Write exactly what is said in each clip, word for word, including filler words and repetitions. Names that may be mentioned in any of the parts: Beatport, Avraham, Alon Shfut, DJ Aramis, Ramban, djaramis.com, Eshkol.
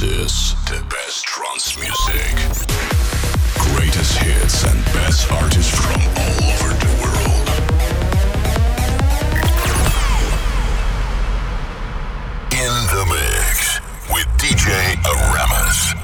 This is the best trance music. Greatest hits and best artists from all over the world. In the mix with D J Aramis.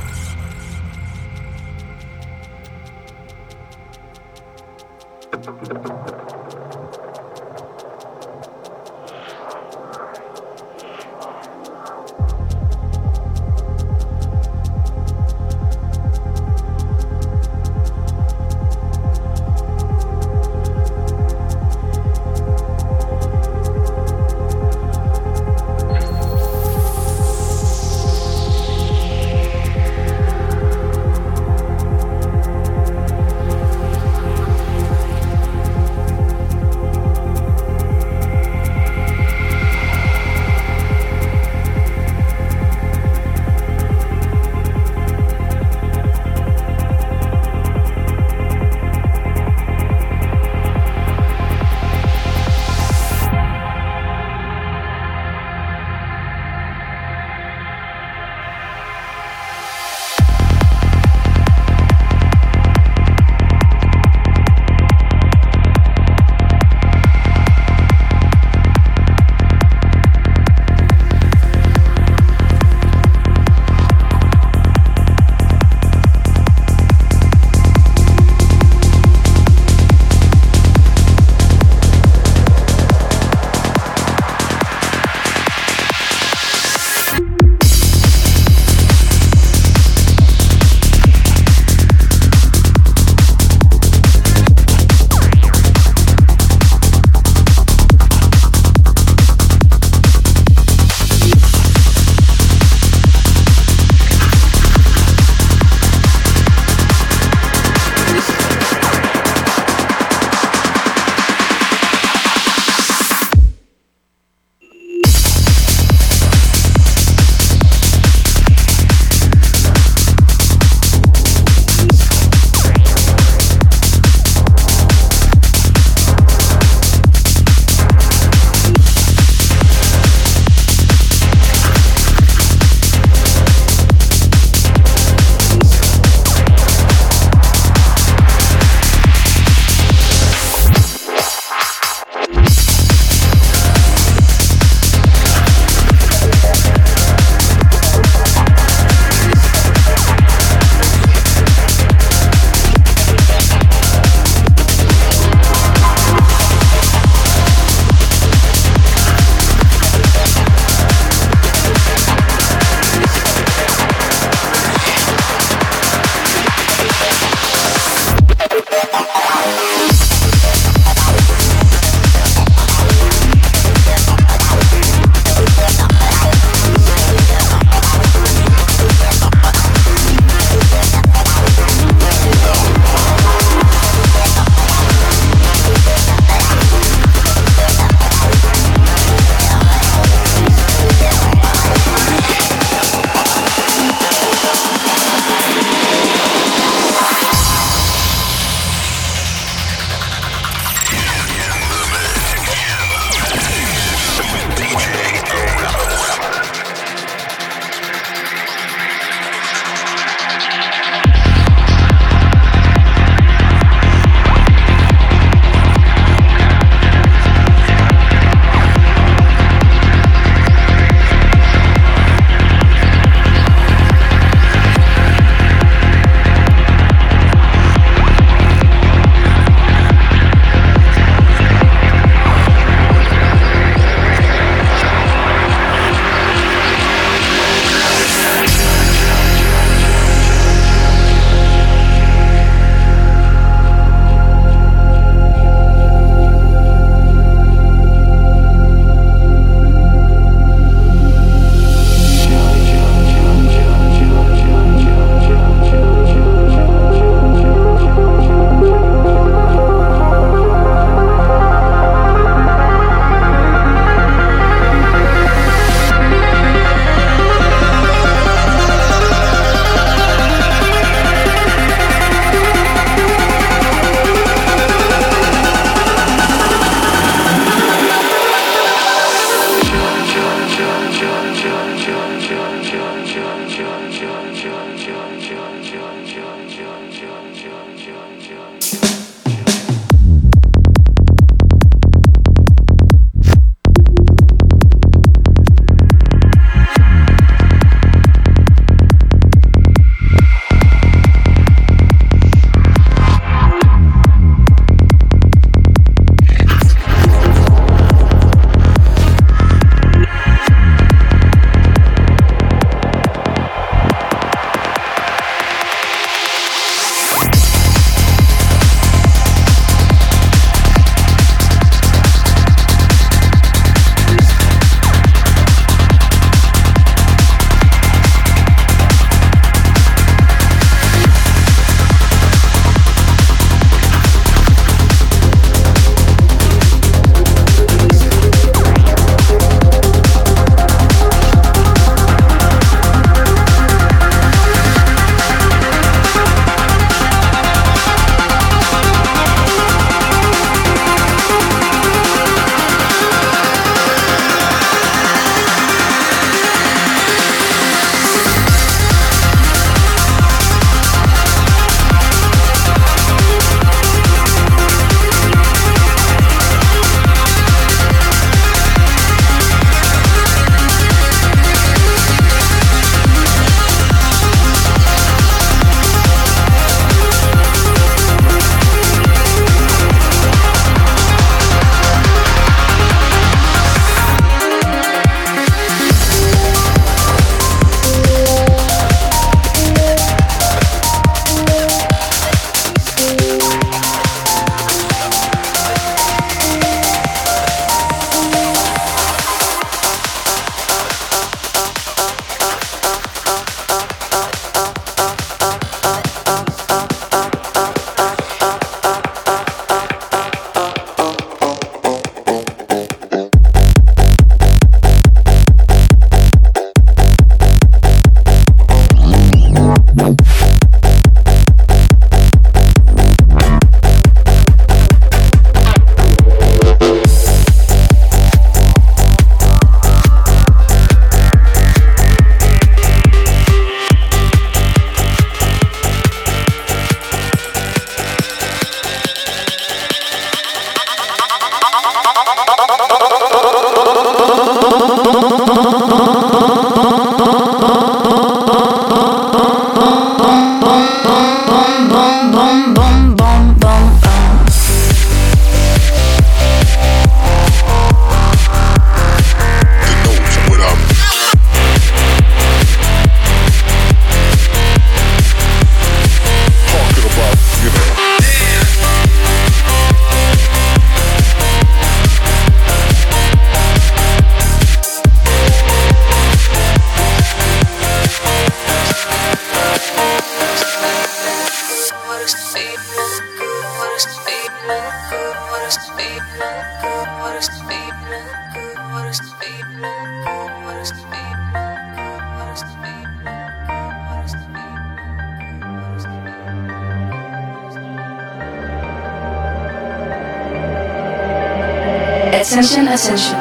Attention, attention.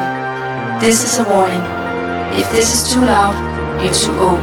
This is a warning. If this is too loud, you're too old.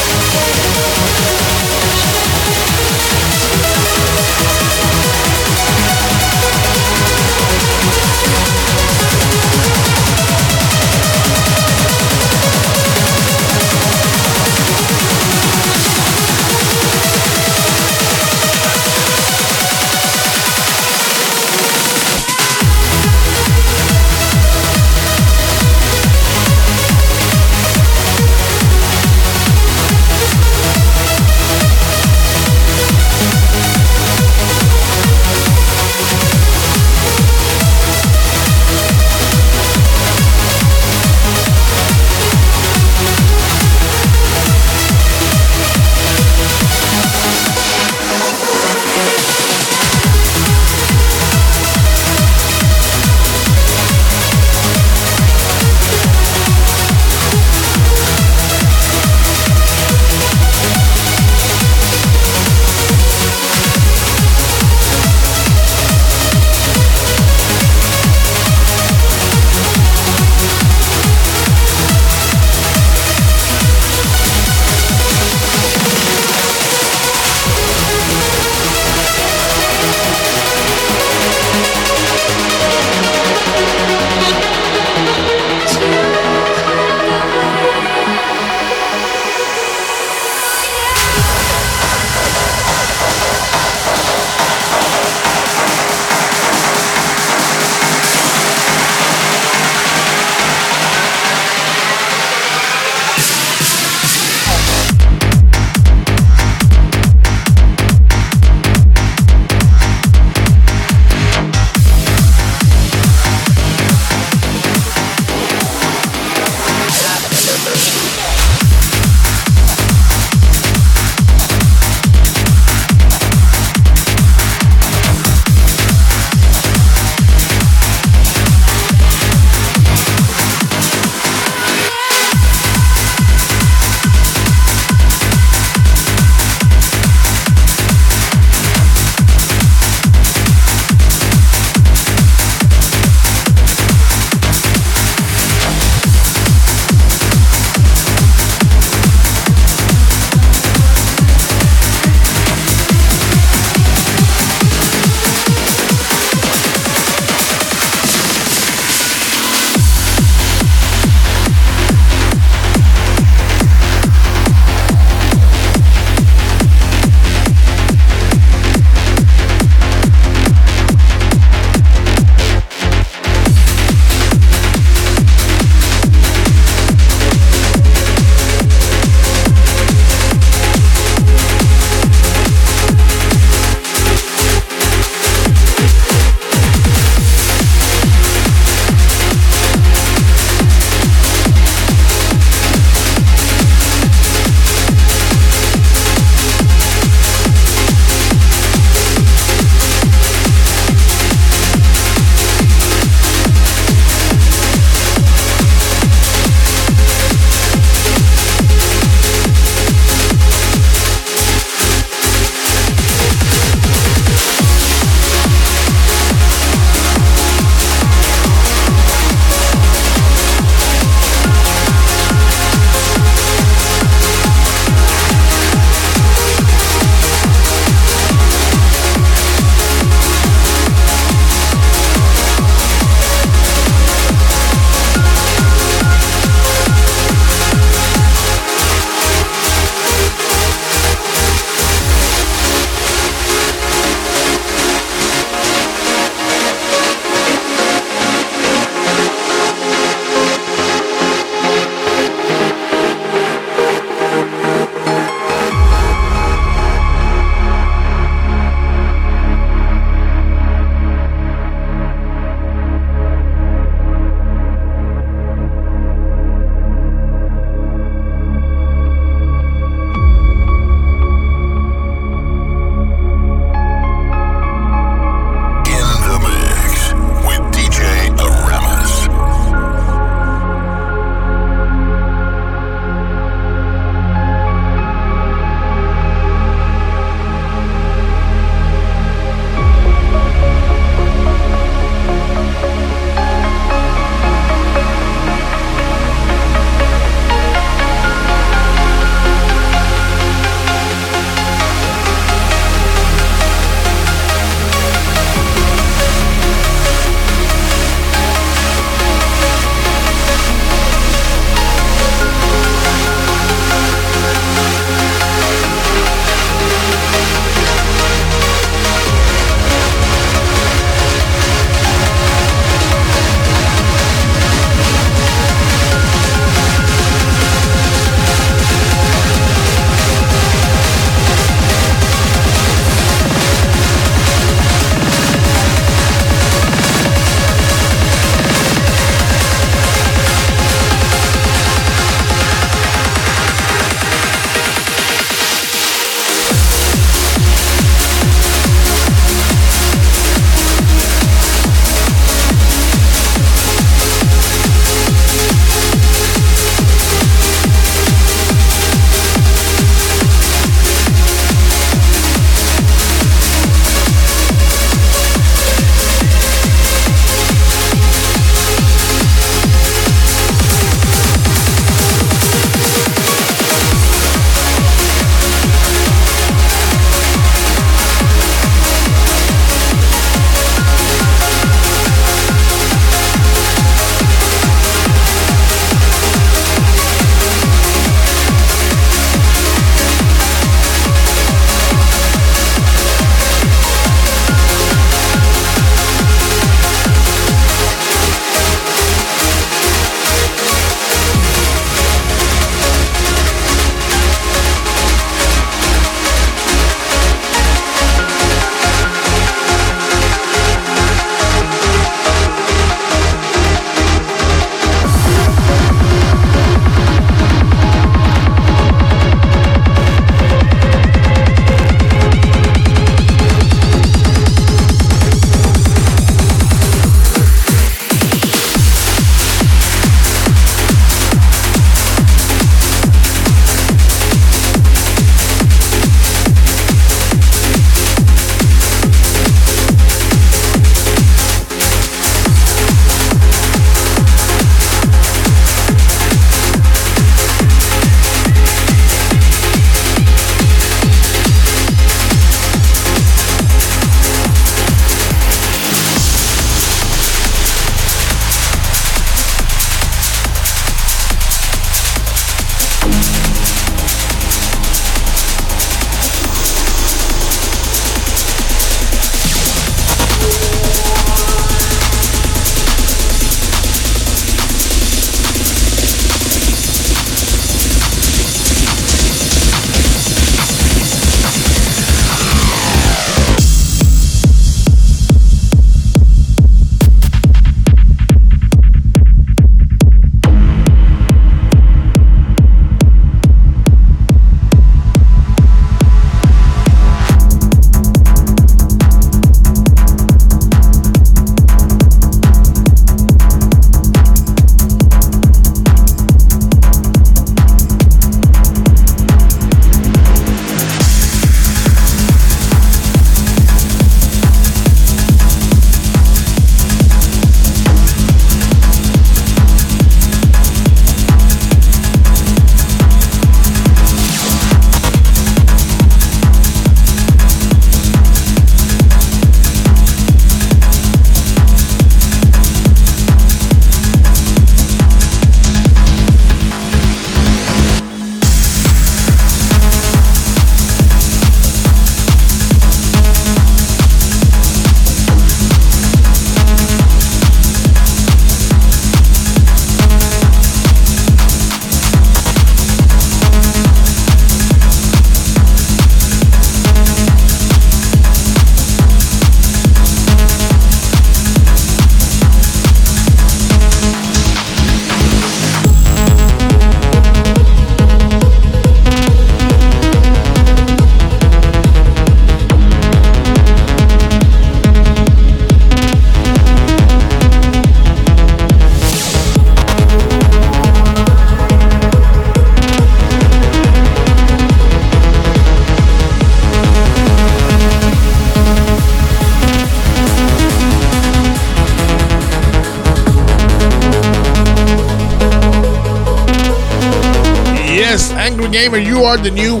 Yes, Angry Gamer, you are the new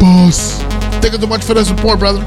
boss. Thank you so much for the support, brother.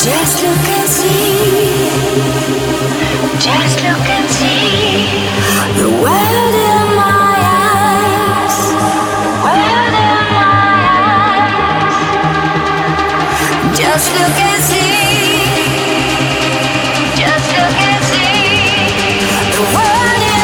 Just look and see, just look and see, the world in my eyes, the world in my eyes, just look and see, just look and see, the world in my eyes, the world in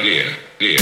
idea. Yeah, yeah.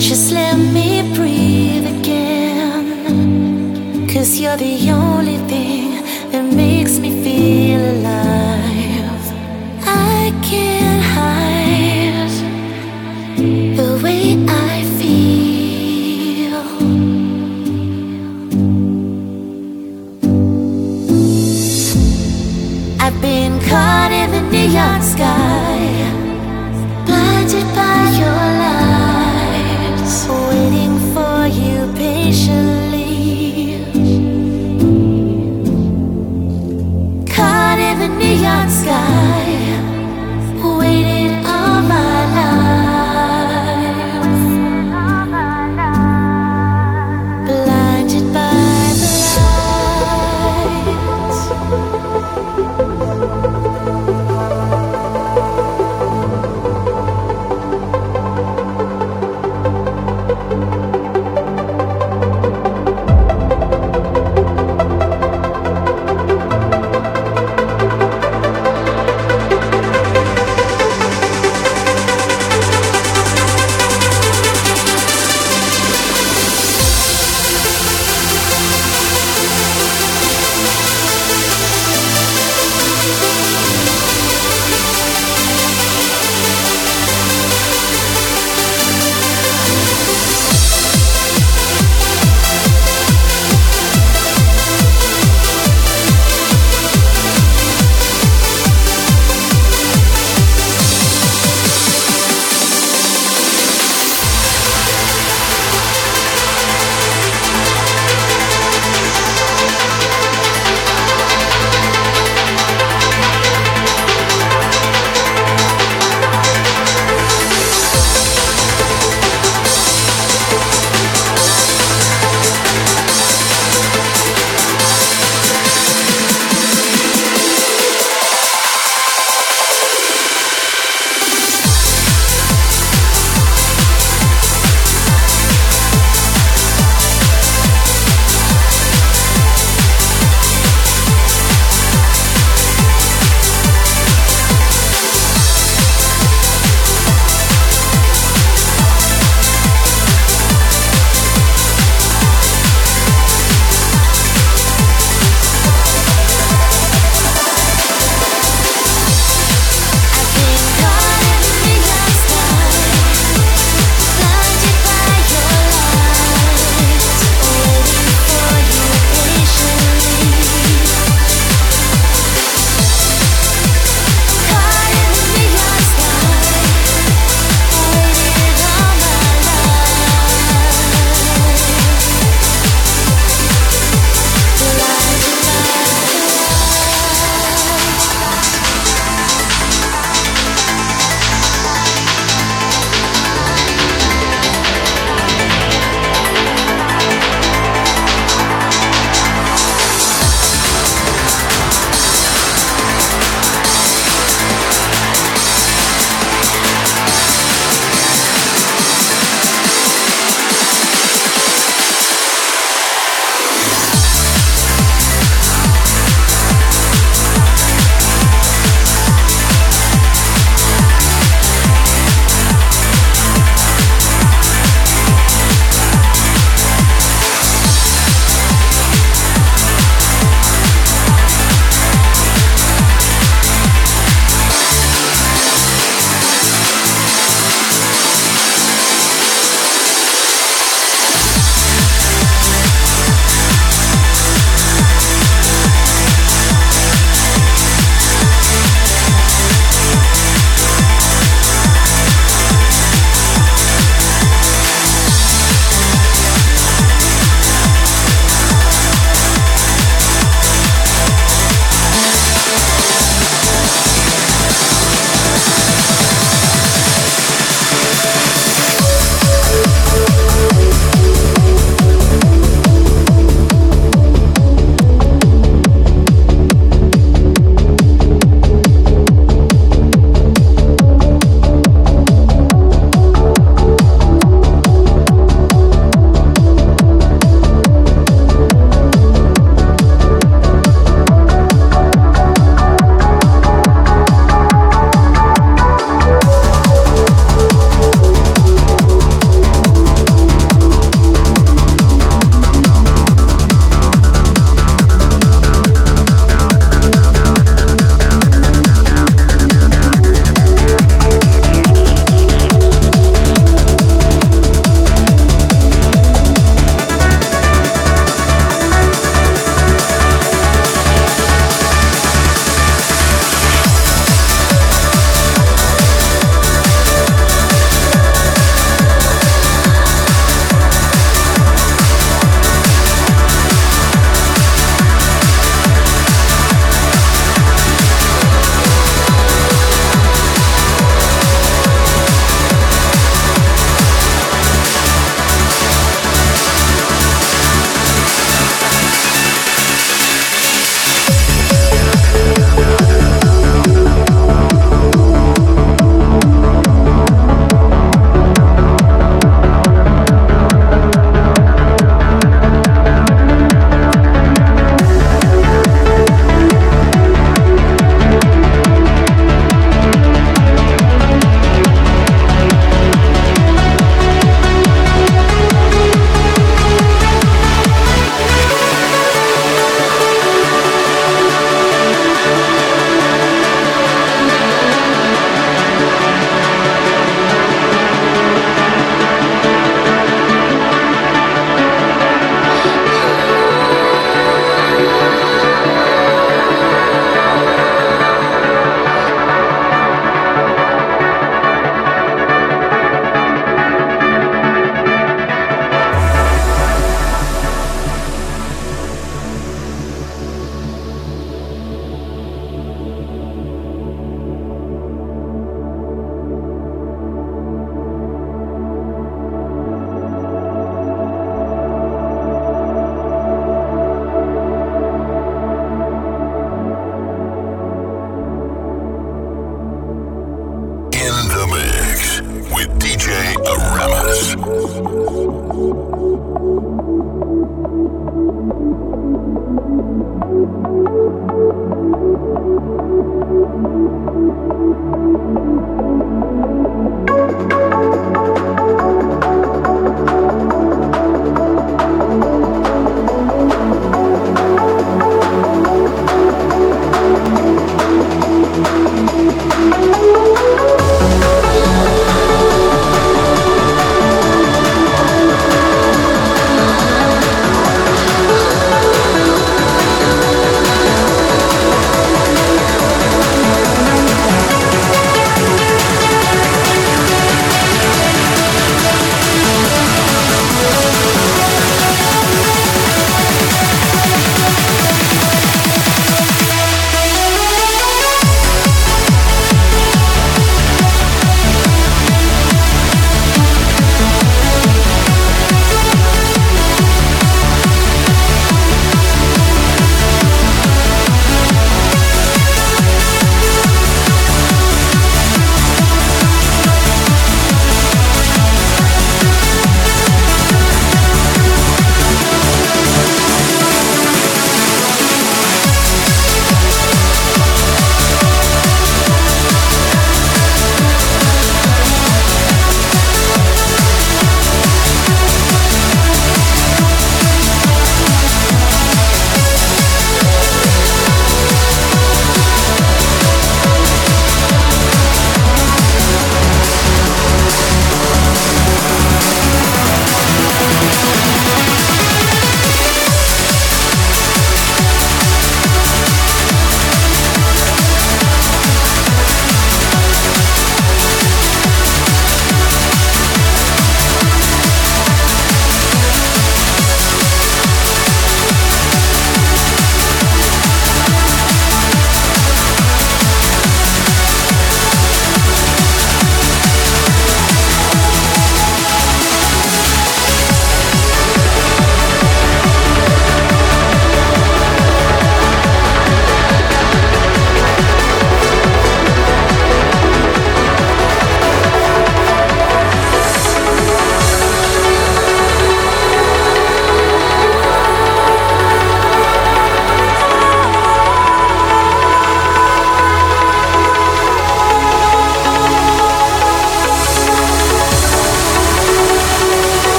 Just let me breathe again, 'cause you're the only thing that makes me feel alive. I can't hide the way I feel. I've been caught in the neon sky, blinded by your lights, waiting for you patiently.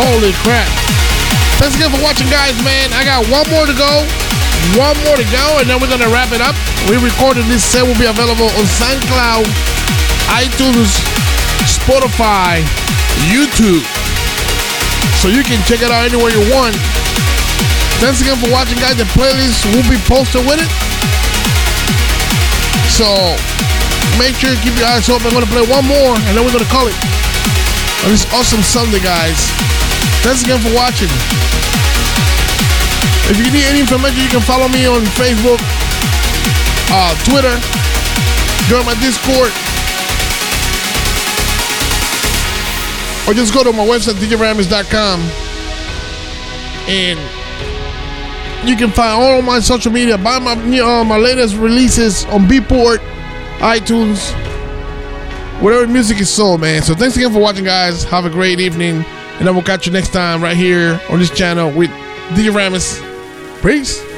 Holy crap. That's good for watching, guys, man. I got one more to go. One more to go, and then we're going to wrap it up. We recorded this set. Will be available on SoundCloud, iTunes, Spotify, YouTube. So you can check it out anywhere you want. Thanks again for watching, guys. The playlist will be posted with it. So make sure you keep your eyes open. I'm going to play one more, and then we're going to call it on this awesome Sunday, guys. Thanks again for watching. If you need any information, you can follow me on Facebook, uh, Twitter, join my Discord, or just go to my website, D J Aramis dot com, and you can find all my social media, buy my, you know, my latest releases on Beatport, iTunes, whatever music is sold, man. So thanks again for watching, guys. Have a great evening, and I will catch you next time right here on this channel with D J Aramis. Peace.